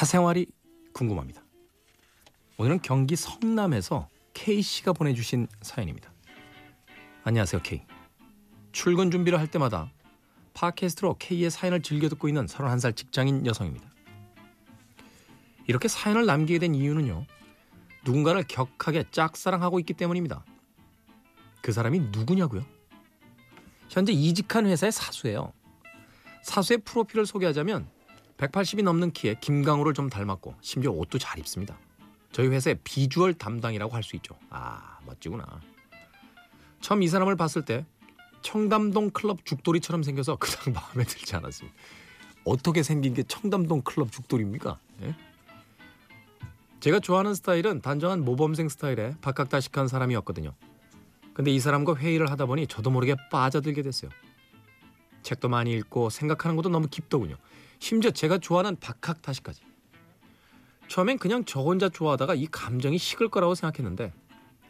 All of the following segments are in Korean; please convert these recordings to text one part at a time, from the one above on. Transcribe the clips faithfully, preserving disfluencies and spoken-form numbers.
사생활이 궁금합니다. 오늘은 경기 성남에서 K씨가 보내주신 사연입니다. 안녕하세요, K. 출근 준비를 할 때마다 팟캐스트로 K의 사연을 즐겨 듣고 있는 서른한 살 직장인 여성입니다. 이렇게 사연을 남기게 된 이유는요, 누군가를 격하게 짝사랑하고 있기 때문입니다. 그 사람이 누구냐고요? 현재 이직한 회사의 사수예요. 사수의 프로필을 소개하자면 백팔십이 넘는 키에 김강호를 좀 닮았고 심지어 옷도 잘 입습니다. 저희 회사의 비주얼 담당이라고 할 수 있죠. 아, 멋지구나. 처음 이 사람을 봤을 때 청담동 클럽 죽돌이처럼 생겨서 그냥 마음에 들지 않았습니다. 어떻게 생긴 게 청담동 클럽 죽돌입니까? 예? 제가 좋아하는 스타일은 단정한 모범생 스타일의 박학다식한 사람이었거든요. 근데 이 사람과 회의를 하다 보니 저도 모르게 빠져들게 됐어요. 책도 많이 읽고 생각하는 것도 너무 깊더군요. 심지어 제가 좋아하는 박학다식까지. 처음엔 그냥 저 혼자 좋아하다가 이 감정이 식을 거라고 생각했는데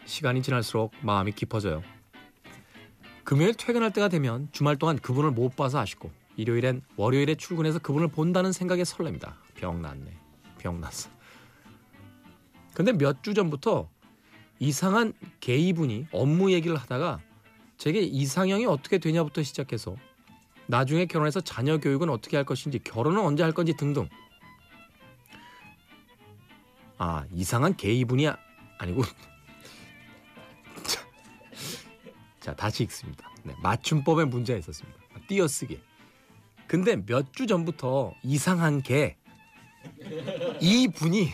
시간이 지날수록 마음이 깊어져요. 금요일 퇴근할 때가 되면 주말 동안 그분을 못 봐서 아쉽고 일요일엔 월요일에 출근해서 그분을 본다는 생각에 설렙니다. 병났네. 병났어. 근데 몇 주 전부터 이상한 게이분이 업무 얘기를 하다가 제게 이상형이 어떻게 되냐부터 시작해서 나중에 결혼해서 자녀 교육은 어떻게 할 것인지, 결혼은 언제 할 건지 등등. 아, 이상한 게이분이 아니고 자, 자 다시 읽습니다. 네, 맞춤법에 문제가 있었습니다. 띄어쓰기. 근데 몇 주 전부터 이상한 게 이분이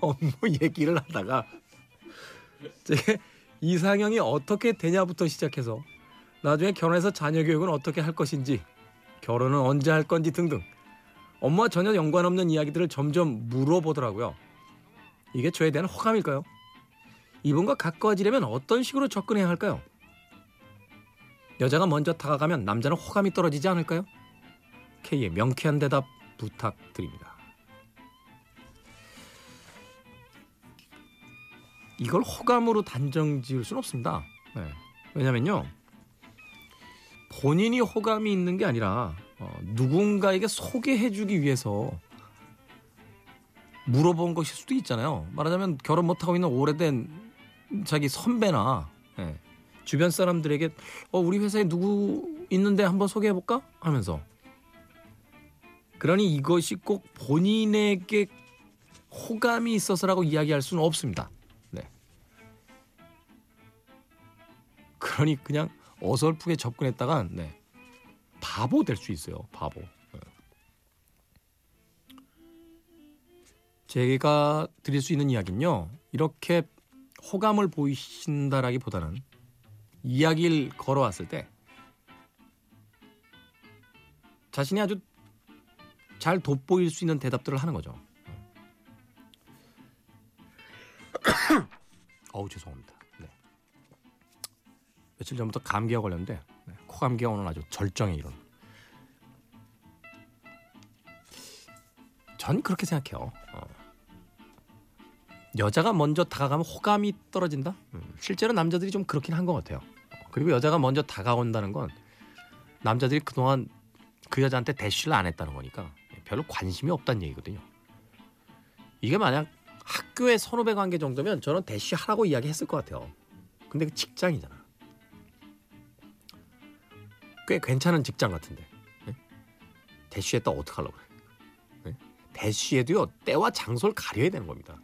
업무 얘기를 하다가 제게 이상형이 어떻게 되냐부터 시작해서 나중에 결혼해서 자녀 교육은 어떻게 할 것인지, 결혼은 언제 할 건지 등등 엄마와 전혀 연관없는 이야기들을 점점 물어보더라고요. 이게 저에 대한 호감일까요? 이분과 가까워지려면 어떤 식으로 접근해야 할까요? 여자가 먼저 다가가면 남자는 호감이 떨어지지 않을까요? K의 명쾌한 대답 부탁드립니다. 이걸 호감으로 단정 지을 수는 없습니다. 네. 왜냐면요, 본인이 호감이 있는 게 아니라 어, 누군가에게 소개해주기 위해서 물어본 것일 수도 있잖아요. 말하자면 결혼 못하고 있는 오래된 자기 선배나 네, 주변 사람들에게 어, 우리 회사에 누구 있는데 한번 소개해볼까? 하면서. 그러니 이것이 꼭 본인에게 호감이 있어서라고 이야기할 수는 없습니다. 그러니 그냥 어설프게 접근했다간 네, 바보 될 수 있어요. 바보. 네. 제가 드릴 수 있는 이야기는요, 이렇게 호감을 보이신다라기보다는 이야기를 걸어왔을 때 자신이 아주 잘 돋보일 수 있는 대답들을 하는 거죠. 네. 어우, 죄송합니다. 며칠 전부터 감기가 걸렸는데 네, 코 감기가 오늘 아주 절정에 이르는. 전 그렇게 생각해요. 어. 여자가 먼저 다가가면 호감이 떨어진다? 음. 실제로 남자들이 좀 그렇긴 한 것 같아요. 그리고 여자가 먼저 다가온다는 건 남자들이 그동안 그 여자한테 대쉬를 안 했다는 거니까 별로 관심이 없다는 얘기거든요. 이게 만약 학교의 선후배 관계 정도면 저는 대쉬하라고 이야기했을 것 같아요. 근데 그 직장이잖아. 꽤 괜찮은 직장 같은데 네? 대쉬했다 어떡하려고 그래. 네? 대쉬에도요, 때와 장소를 가려야 되는 겁니다.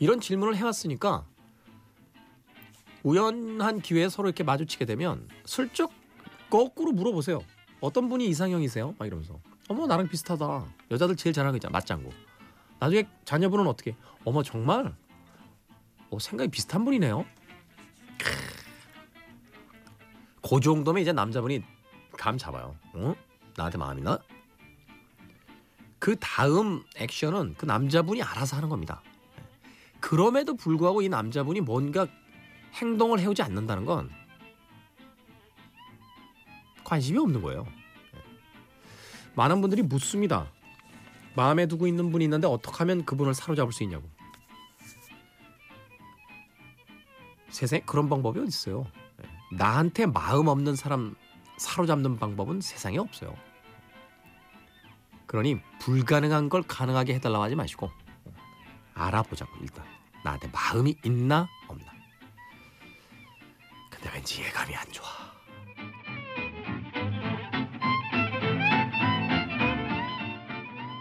이런 질문을 해왔으니까 우연한 기회에 서로 이렇게 마주치게 되면 슬쩍 거꾸로 물어보세요. 어떤 분이 이상형이세요? 막 이러면서 어머, 나랑 비슷하다. 여자들 제일 잘하는 거 있잖아, 맞장구. 나중에 자녀분은 어떻게, 어머 정말 어, 생각이 비슷한 분이네요. 그 정도면 이제 남자분이 감 잡아요. 어? 나한테 마음 있나? 그 다음 액션은 그 남자분이 알아서 하는 겁니다. 그럼에도 불구하고 이 남자분이 뭔가 행동을 해오지 않는다는 건 관심이 없는 거예요. 많은 분들이 묻습니다. 마음에 두고 있는 분이 있는데 어떻게 하면 그분을 사로잡을 수 있냐고. 세상에 그런 방법이 어디 있어요? 나한테 마음 없는 사람 사로잡는 방법은 세상에 없어요. 그러니 불가능한 걸 가능하게 해달라고 하지 마시고 알아보자고. 일단 나한테 마음이 있나 없나. 근데 왠지 예감이 안 좋아.